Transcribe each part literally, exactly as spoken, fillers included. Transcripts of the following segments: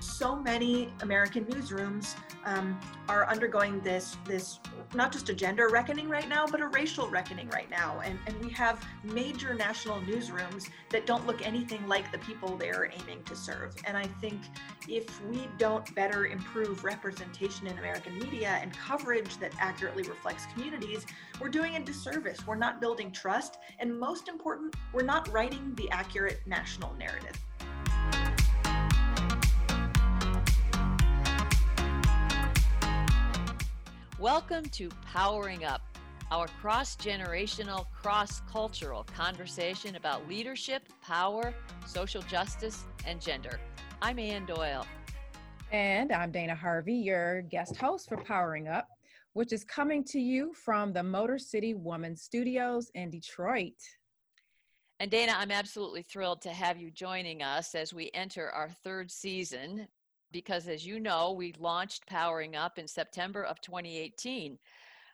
So many American newsrooms um, are undergoing this, this not just a gender reckoning right now, but a racial reckoning right now. And, and we have major national newsrooms that don't look anything like the people they're aiming to serve. And I think if we don't better improve representation in American media and coverage that accurately reflects communities, we're doing a disservice. We're not building trust. And most important, we're not writing the accurate national narrative. Welcome to Powering Up, our cross-generational, cross-cultural conversation about leadership, power, social justice, and gender. I'm Ann Doyle. And I'm Dana Harvey, your guest host for Powering Up, which is coming to you from the Motor City Woman Studios in Detroit. And Dana, I'm absolutely thrilled to have you joining us as we enter our third season. Because as you know, we launched Powering Up in September of twenty eighteen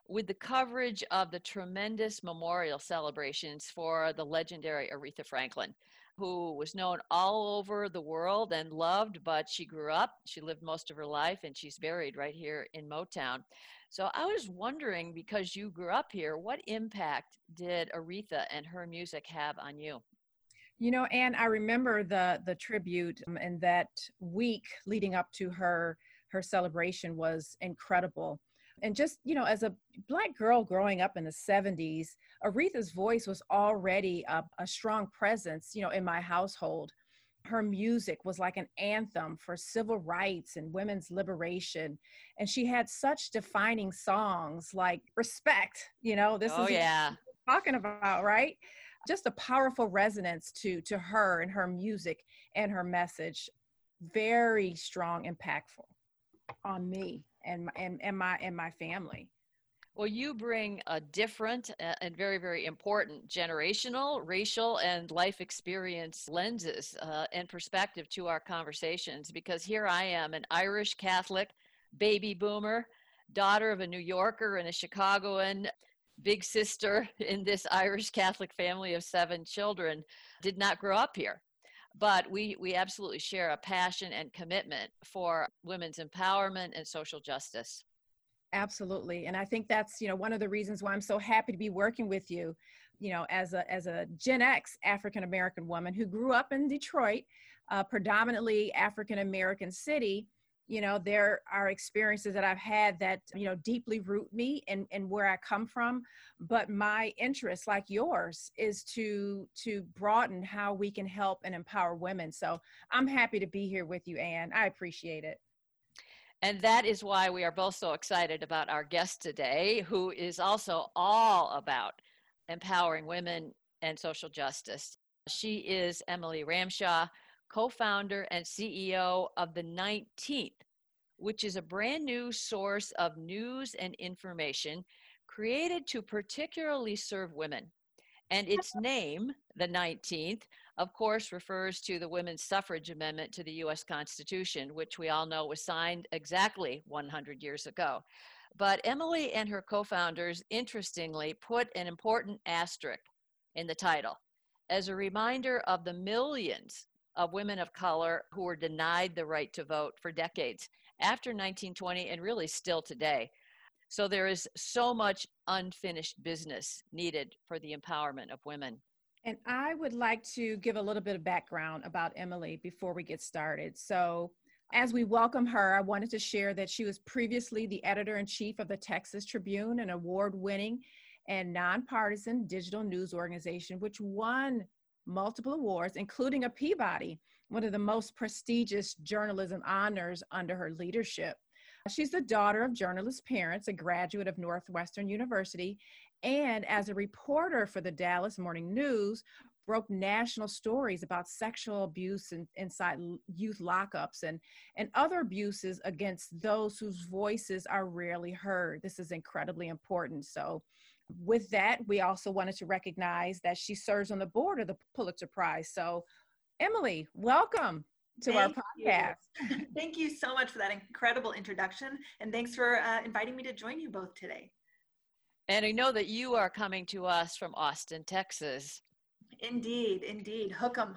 with the coverage of the tremendous memorial celebrations for the legendary Aretha Franklin, who was known all over the world and loved, but she grew up, she lived most of her life, and she's buried right here in Motown. So I was wondering, because you grew up here, what impact did Aretha and her music have on you? You know, Anne, I remember the the tribute, um, and that week leading up to her her celebration was incredible. And just, you know, as a Black girl growing up in the seventies, Aretha's voice was already a, a strong presence, you know, in my household. Her music was like an anthem for civil rights and women's liberation. And she had such defining songs like Respect, you know, this oh, is yeah. what we're talking about, right? Just a powerful resonance to to her and her music and her message, very strong, impactful on me and and and my and my family. Well, you bring a different and very, very important generational, racial, and life experience lenses uh, and perspective to our conversations, because here I am, an Irish Catholic baby boomer, daughter of a New Yorker and a Chicagoan. Big sister in this Irish Catholic family of seven children, did not grow up here. But we, we absolutely share a passion and commitment for women's empowerment and social justice. Absolutely. And I think that's, you know, one of the reasons why I'm so happy to be working with you, you know, as a as a Gen X African-American woman who grew up in Detroit, a predominantly African-American city. You know, there are experiences that I've had that, you know, deeply root me and and where I come from. But my interest, like yours, is to to broaden how we can help and empower women. So I'm happy to be here with you, Ann. I appreciate it. And that is why we are both so excited about our guest today, who is also all about empowering women and social justice. She is Emily Ramshaw, co-founder and C E O of The nineteenth, which is a brand new source of news and information created to particularly serve women. And its name, The nineteenth, of course, refers to the Women's Suffrage Amendment to the U S Constitution, which we all know was signed exactly one hundred years ago. But Emily and her co-founders, interestingly, put an important asterisk in the title as a reminder of the millions of women of color who were denied the right to vote for decades after nineteen twenty and really still today. So there is so much unfinished business needed for the empowerment of women. And I would like to give a little bit of background about Emily before we get started. So as we welcome her, I wanted to share that she was previously the editor-in-chief of the Texas Tribune, an award-winning and nonpartisan digital news organization, which won multiple awards, including a Peabody, one of the most prestigious journalism honors under her leadership. She's the daughter of journalist parents, a graduate of Northwestern University, and as a reporter for the Dallas Morning News, broke national stories about sexual abuse and inside youth lockups and, and other abuses against those whose voices are rarely heard. This is incredibly important. So with that, we also wanted to recognize that she serves on the board of the Pulitzer Prize. So, Emily, welcome to Thank our podcast. You. Thank you so much for that incredible introduction, and thanks for uh, inviting me to join you both today. And I know that you are coming to us from Austin, Texas. Indeed, indeed. Hook 'em.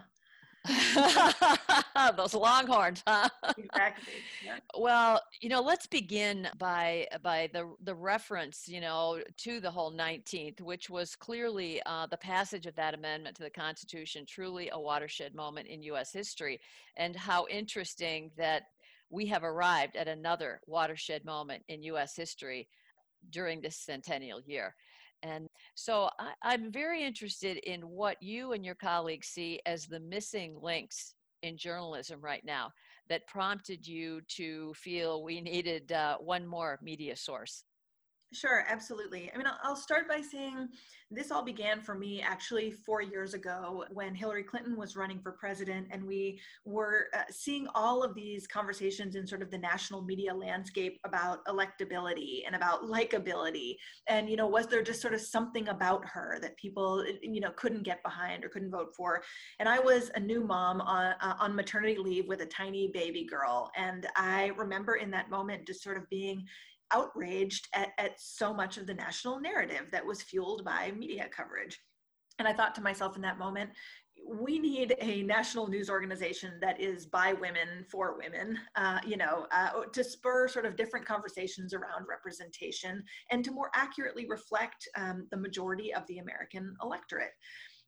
Those Longhorns, huh? Exactly. Yeah. Well, you know, let's begin by by the the reference, you know, to the whole nineteenth, which was clearly uh, the passage of that amendment to the Constitution, truly a watershed moment in U S history, and how interesting that we have arrived at another watershed moment in U S history during this centennial year. And so I, I'm very interested in what you and your colleagues see as the missing links in journalism right now that prompted you to feel we needed uh, one more media source. Sure, absolutely. I mean, I'll start by saying this all began for me actually four years ago when Hillary Clinton was running for president, and we were uh, seeing all of these conversations in sort of the national media landscape about electability and about likability. And, you know, was there just sort of something about her that people, you know, couldn't get behind or couldn't vote for? And I was a new mom on, uh, on maternity leave with a tiny baby girl. And I remember in that moment just sort of being outraged at, at so much of the national narrative that was fueled by media coverage. And I thought to myself in that moment, we need a national news organization that is by women for women, uh, you know, uh, to spur sort of different conversations around representation and to more accurately reflect um, the majority of the American electorate.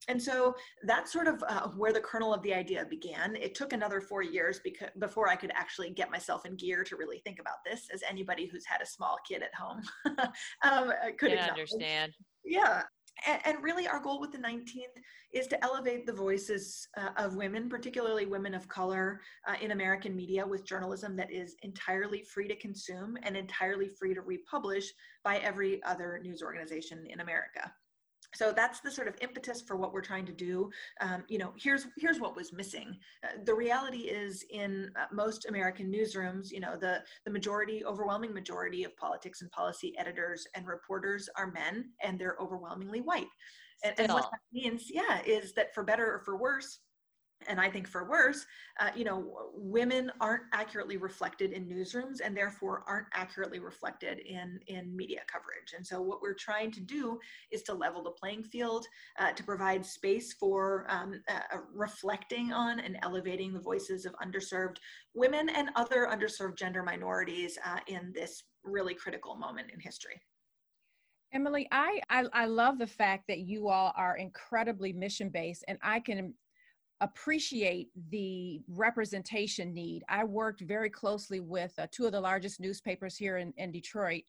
And so that's sort of uh, where the kernel of the idea began. It took another four years because, before I could actually get myself in gear to really think about this, as anybody who's had a small kid at home um, could yeah, understand. Yeah. And, and really our goal with the nineteenth is to elevate the voices uh, of women, particularly women of color, uh, in American media with journalism that is entirely free to consume and entirely free to republish by every other news organization in America. So that's the sort of impetus for what we're trying to do. Um, you know, here's here's what was missing. Uh, the reality is, in uh, most American newsrooms, you know, the the majority, overwhelming majority of politics and policy editors and reporters are men, and they're overwhelmingly white. And, and what that means, yeah, is that for better or for worse, and I think for worse, uh, you know, women aren't accurately reflected in newsrooms and therefore aren't accurately reflected in, in media coverage. And so what we're trying to do is to level the playing field, uh, to provide space for um, uh, reflecting on and elevating the voices of underserved women and other underserved gender minorities uh, in this really critical moment in history. Emily, I, I, I love the fact that you all are incredibly mission-based, and I can appreciate the representation need. I worked very closely with uh, two of the largest newspapers here in, in Detroit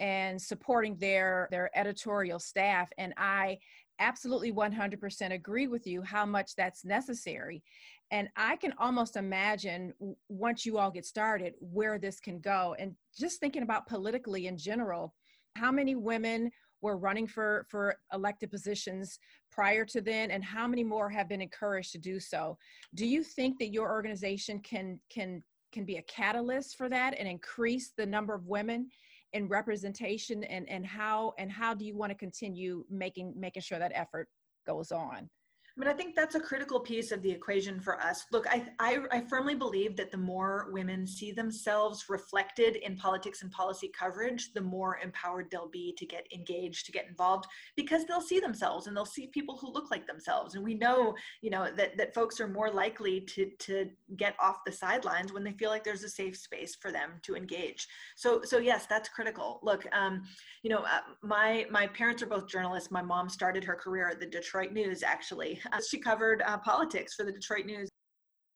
and supporting their, their editorial staff. And I absolutely one hundred percent agree with you how much that's necessary. And I can almost imagine once you all get started where this can go. And just thinking about politically in general, how many women were running for, for elected positions prior to then, and how many more have been encouraged to do so? Do you think that your organization can can can be a catalyst for that and increase the number of women in representation? And, and how and how do you want to continue making making sure that effort goes on? I mean, I think that's a critical piece of the equation for us. Look, I, I I firmly believe that the more women see themselves reflected in politics and policy coverage, the more empowered they'll be to get engaged, to get involved, because they'll see themselves and they'll see people who look like themselves. And we know, you know, that, that folks are more likely to, to get off the sidelines when they feel like there's a safe space for them to engage. So, so yes, that's critical. Look, um, you know, uh, my, my parents are both journalists. My mom started her career at the Detroit News, actually. Uh, she covered uh, politics for the Detroit News.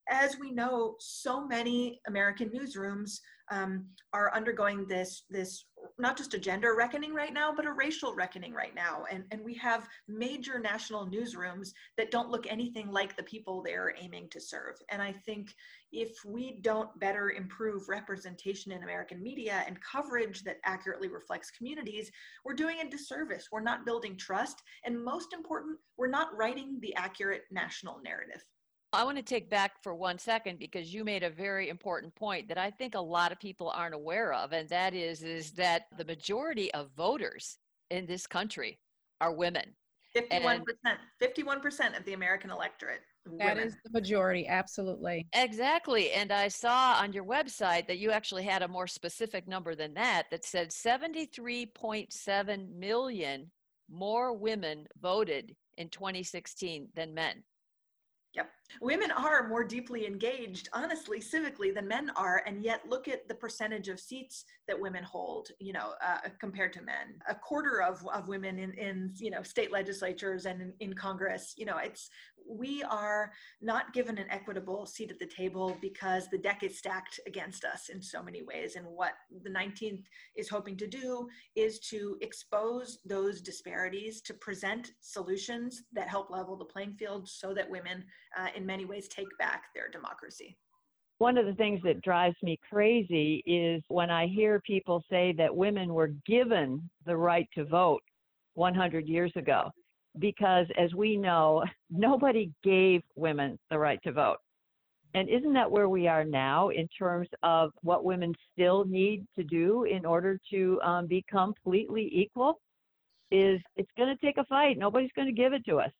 As we know, so many American newsrooms um, are undergoing this, this not just a gender reckoning right now, but a racial reckoning right now. And, and we have major national newsrooms that don't look anything like the people they're aiming to serve. And I think if we don't better improve representation in American media and coverage that accurately reflects communities, we're doing a disservice. We're not building trust. And most important, we're not writing the accurate national narrative. I want to take back for one second because you made a very important point that I think a lot of people aren't aware of, and that is, is that the majority of voters in this country are women. fifty-one percent, and fifty-one percent of the American electorate. That women. Is the majority, absolutely. Exactly. And I saw on your website that you actually had a more specific number than that, that said seventy-three point seven million more women voted in twenty sixteen than men. Yep. Women are more deeply engaged, honestly, civically than men are, and yet look at the percentage of seats that women hold, you know, uh, compared to men. A quarter of, of women in, in, you know, state legislatures and in, in Congress, you know, it's, we are not given an equitable seat at the table because the deck is stacked against us in so many ways. And what the nineteenth is hoping to do is to expose those disparities, to present solutions that help level the playing field so that women uh, in many ways take back their democracy. One of the things that drives me crazy is when I hear people say that women were given the right to vote one hundred years ago. Because as we know, nobody gave women the right to vote. And isn't that where we are now in terms of what women still need to do in order to um, be completely equal? Is it's going to take a fight. Nobody's going to give it to us.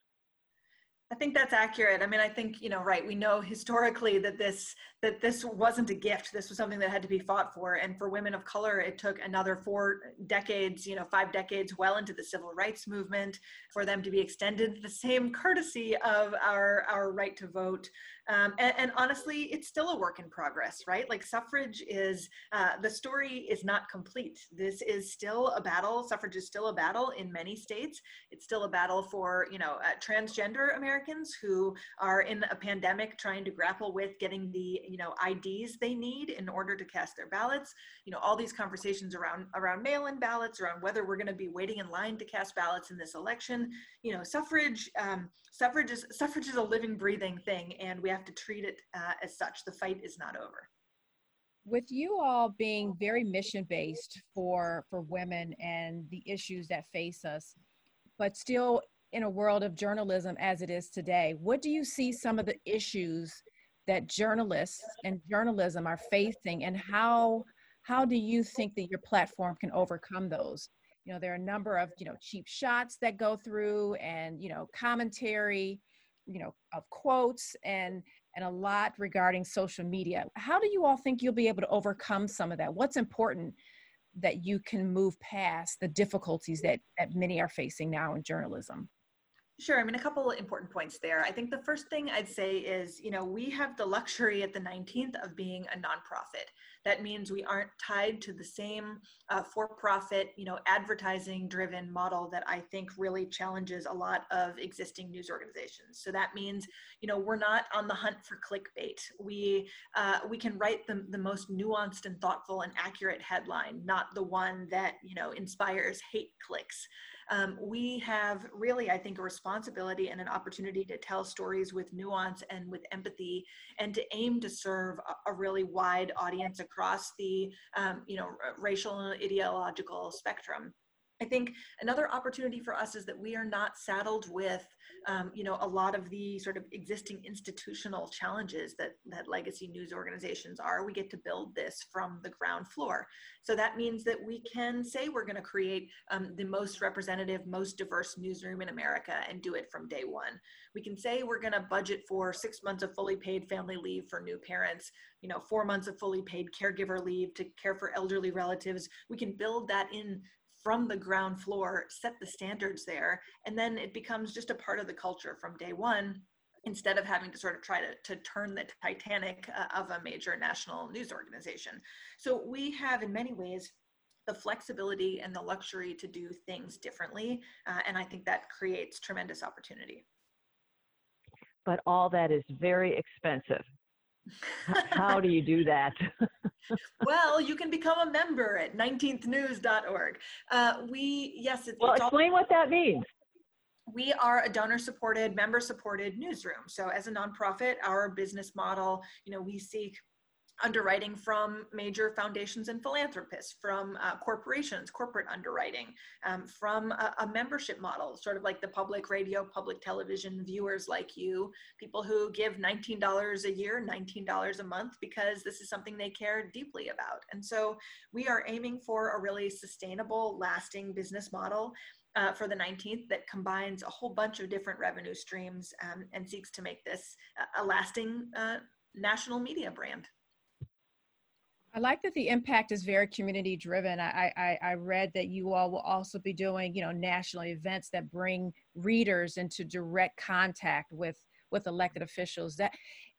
I think that's accurate. I mean, I think, you know, right, we know historically that this that this wasn't a gift. This was something that had to be fought for. And for women of color, it took another four decades, you know, five decades well into the civil rights movement for them to be extended the same courtesy of our, our right to vote. Um, and, and honestly, it's still a work in progress, right? Like suffrage is, uh, the story is not complete. This is still a battle. Suffrage is still a battle in many states. It's still a battle for, you know, uh, transgender Americans who are in a pandemic trying to grapple with getting the, you know, I Ds they need in order to cast their ballots. You know, all these conversations around, around mail-in ballots, around whether we're going to be waiting in line to cast ballots in this election. You know, suffrage, um, suffrage is, suffrage is a living, breathing thing, and we have to treat it uh, as such. The fight is not over. With you all being very mission-based for, for women and the issues that face us, but still in a world of journalism as it is today, what do you see some of the issues that journalists and journalism are facing, and how how do you think that your platform can overcome those? You know, there are a number of, you know, cheap shots that go through, and, you know, commentary, you know, of quotes, and and a lot regarding social media. How do you all think you'll be able to overcome some of that? What's important that you can move past the difficulties that, that many are facing now in journalism? Sure. I mean, a couple of important points there. I think the first thing I'd say is, you know, we have the luxury at the nineteenth of being a nonprofit. That means we aren't tied to the same uh, for-profit, you know, advertising-driven model that I think really challenges a lot of existing news organizations. So that means, you know, we're not on the hunt for clickbait. We uh, we can write the, the most nuanced and thoughtful and accurate headline, not the one that, you know, inspires hate clicks. Um, we have really, I think, a responsibility and an opportunity to tell stories with nuance and with empathy, and to aim to serve a, a really wide audience across the, um, you know, racial and ideological spectrum. I think another opportunity for us is that we are not saddled with, um, you know, a lot of the sort of existing institutional challenges that, that legacy news organizations are. We get to build this from the ground floor. So that means that we can say we're going to create um, the most representative, most diverse newsroom in America and do it from day one. We can say we're going to budget for six months of fully paid family leave for new parents, you know, four months of fully paid caregiver leave to care for elderly relatives. We can build that in from the ground floor, set the standards there, and then it becomes just a part of the culture from day one, instead of having to sort of try to, to turn the Titanic uh, of a major national news organization. So we have, in many ways, the flexibility and the luxury to do things differently, uh, and I think that creates tremendous opportunity. But all that is very expensive. How do you do that? Well, you can become a member at nineteenth news dot org. Uh, we, yes, it's, well, it's explain all- what that means. We are a donor-supported, member-supported newsroom. So, as a nonprofit, our business model, you know, we seek underwriting from major foundations and philanthropists, from uh, corporations, corporate underwriting, um, from a, a membership model, sort of like the public radio, public television, viewers like you, people who give nineteen dollars a year, nineteen dollars a month, because this is something they care deeply about. And so we are aiming for a really sustainable, lasting business model Uh, for the nineteenth that combines a whole bunch of different revenue streams um, and seeks to make this a, a lasting uh, national media brand. I like that the impact is very community driven. I, I, I read that you all will also be doing, you know, national events that bring readers into direct contact with with elected officials. That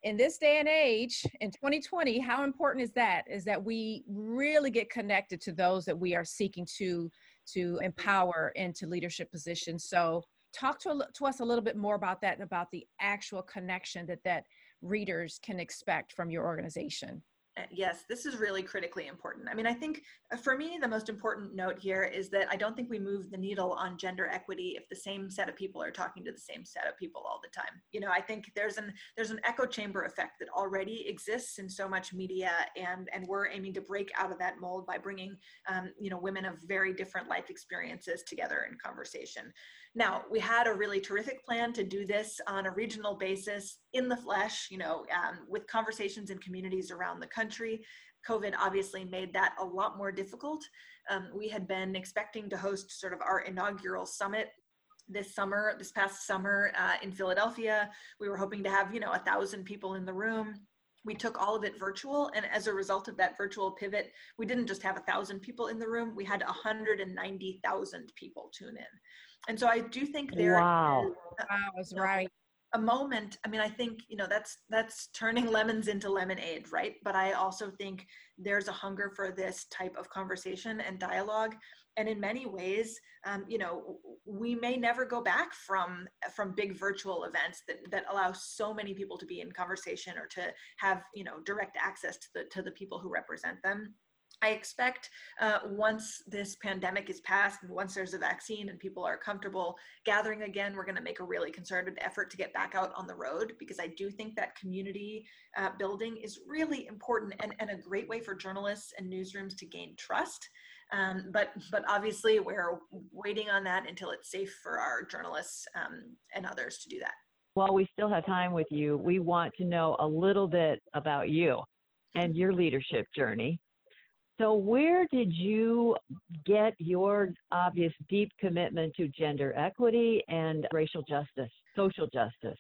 in this day and age, in twenty twenty, how important is that? Is that we really get connected to those that we are seeking to to empower into leadership positions. So talk to, to us a little bit more about that and about the actual connection that that readers can expect from your organization. Yes, this is really critically important. I mean, I think for me, the most important note here is that I don't think we move the needle on gender equity if the same set of people are talking to the same set of people all the time. You know, I think there's an there's an echo chamber effect that already exists in so much media, and, and we're aiming to break out of that mold by bringing, um, you know, women of very different life experiences together in conversation. Now, we had a really terrific plan to do this on a regional basis in the flesh, you know, um, with conversations in communities around the country. COVID obviously made that a lot more difficult. Um, we had been expecting to host sort of our inaugural summit this summer, this past summer uh, in Philadelphia. We were hoping to have, you know, a thousand people in the room. We took all of it virtual, and as a result of that virtual pivot, we didn't just have a thousand people in the room, we had one hundred ninety thousand people tune in. And so I do think there wow. is uh, wow, that's right. a moment. I mean, I think, you know, that's that's turning lemons into lemonade, right? But I also think there's a hunger for this type of conversation and dialogue. And in many ways, um, you know, we may never go back from from big virtual events that, that allow so many people to be in conversation or to have, you know, direct access to the to the people who represent them. I expect uh, once this pandemic is passed and once there's a vaccine and people are comfortable gathering again, we're going to make a really concerted effort to get back out on the road, because I do think that community uh, building is really important and, and a great way for journalists and newsrooms to gain trust. Um, but but obviously we're waiting on that until it's safe for our journalists um, and others to do that. While we still have time with you, we want to know a little bit about you and your leadership journey. So where did you get your obvious deep commitment to gender equity and racial justice, social justice?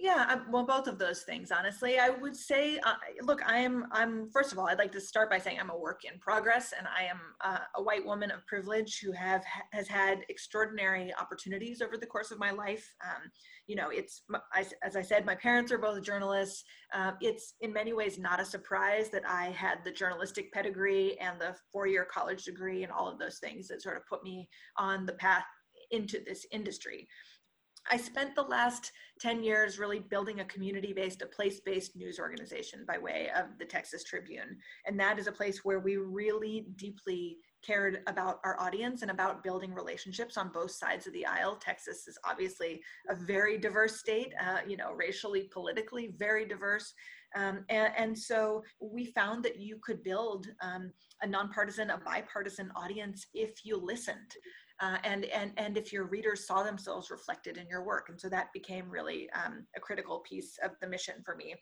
Yeah, well, both of those things, honestly. I would say, uh, look, I'm, I'm, first of all, I'd like to start by saying I'm a work in progress, and I am uh, a white woman of privilege who have has had extraordinary opportunities over the course of my life. Um, you know, it's, I, as I said, my parents are both journalists. Uh, it's in many ways not a surprise that I had the journalistic pedigree and the four-year college degree and all of those things that sort of put me on the path into this industry. I spent the last ten years really building a community-based, a place-based news organization by way of the Texas Tribune. And that is a place where we really deeply cared about our audience and about building relationships on both sides of the aisle. Texas is obviously a very diverse state, uh, you know, racially, politically, very diverse. Um, and, and so we found that you could build um, a nonpartisan, a bipartisan audience if you listened. Uh, and, and, and if your readers saw themselves reflected in your work. And so that became really um, a critical piece of the mission for me.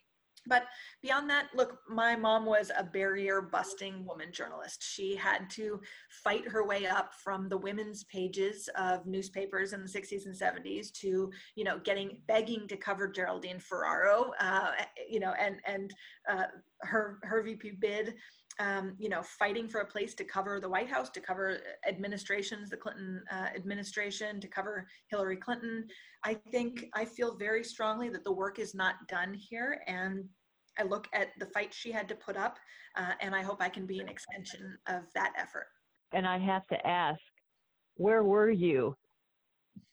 But beyond that, look, my mom was a barrier-busting woman journalist. She had to fight her way up from the women's pages of newspapers in the sixties and seventies to, you know, getting begging to cover Geraldine Ferraro, uh, you know, and and uh, her her V P bid. Um, you know, fighting for a place to cover the White House, to cover administrations, the Clinton uh, administration, to cover Hillary Clinton. I think I feel very strongly that the work is not done here. And I look at the fight she had to put up, uh, and I hope I can be an extension of that effort. And I have to ask, where were you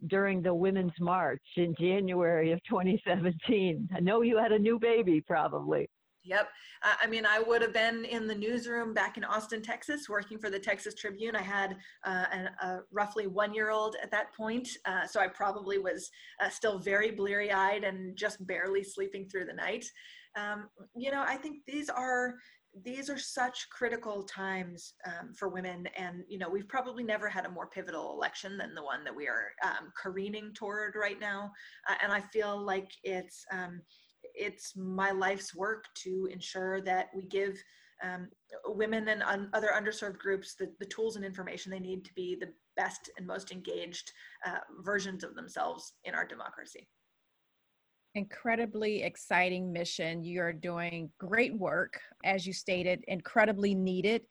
during the Women's March in January of twenty seventeen? I know you had a new baby, probably. Yep. Uh, I mean, I would have been in the newsroom back in Austin, Texas, working for the Texas Tribune. I had uh, an, a roughly one-year-old at that point, uh, so I probably was uh, still very bleary-eyed and just barely sleeping through the night. Um, you know, I think these are these are such critical times um, for women, and you know, we've probably never had a more pivotal election than the one that we are um, careening toward right now. Uh, and I feel like it's. Um, It's my life's work to ensure that we give um, women and un- other underserved groups the, the tools and information they need to be the best and most engaged uh, versions of themselves in our democracy. Incredibly exciting mission. You're doing great work, as you stated, incredibly needed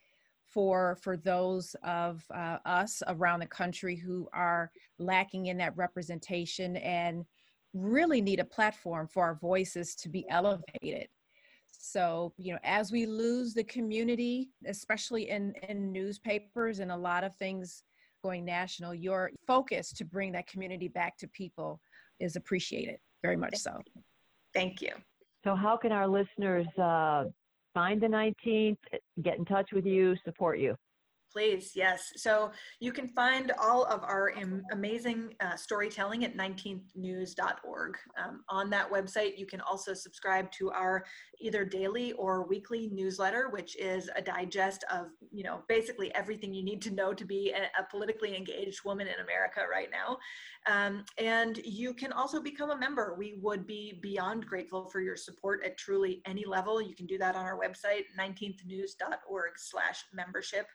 for, for those of uh, us around the country who are lacking in that representation. And really need a platform for our voices to be elevated. So, you know, as we lose the community, especially in, in newspapers and a lot of things going national, your focus to bring that community back to people is appreciated, very much so. Thank you. So how can our listeners uh, find the nineteenth, get in touch with you, support you? Please, yes. So you can find all of our am- amazing uh, storytelling at nineteenth news dot org. Um, on that website, you can also subscribe to our either daily or weekly newsletter, which is a digest of, you know, basically everything you need to know to be a, a politically engaged woman in America right now. Um, and you can also become a member. We would be beyond grateful for your support at truly any level. You can do that on our website, nineteenth news dot org slash membership.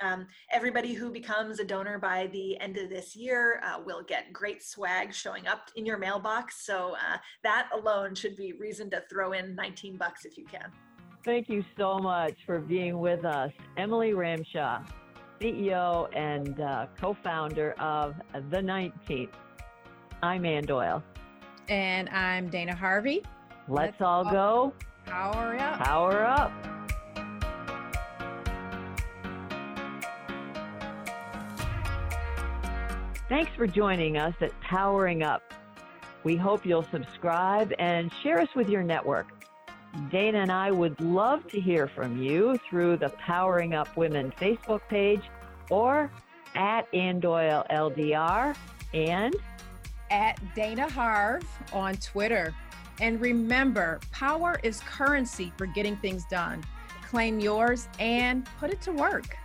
Um, everybody who becomes a donor by the end of this year uh, will get great swag showing up in your mailbox. So uh, that alone should be reason to throw in nineteen bucks if you can. Thank you so much for being with us, Emily Ramshaw, C E O and uh, co-founder of The nineteenth. I'm Ann Doyle. And I'm Dana Harvey. Let's, Let's all go. Power up. Power up. Thanks for joining us at Powering Up. We hope you'll subscribe and share us with your network. Dana and I would love to hear from you through the Powering Up Women Facebook page or at Ann Doyle L D R and at Dana Harv on Twitter. And remember, power is currency for getting things done. Claim yours and put it to work.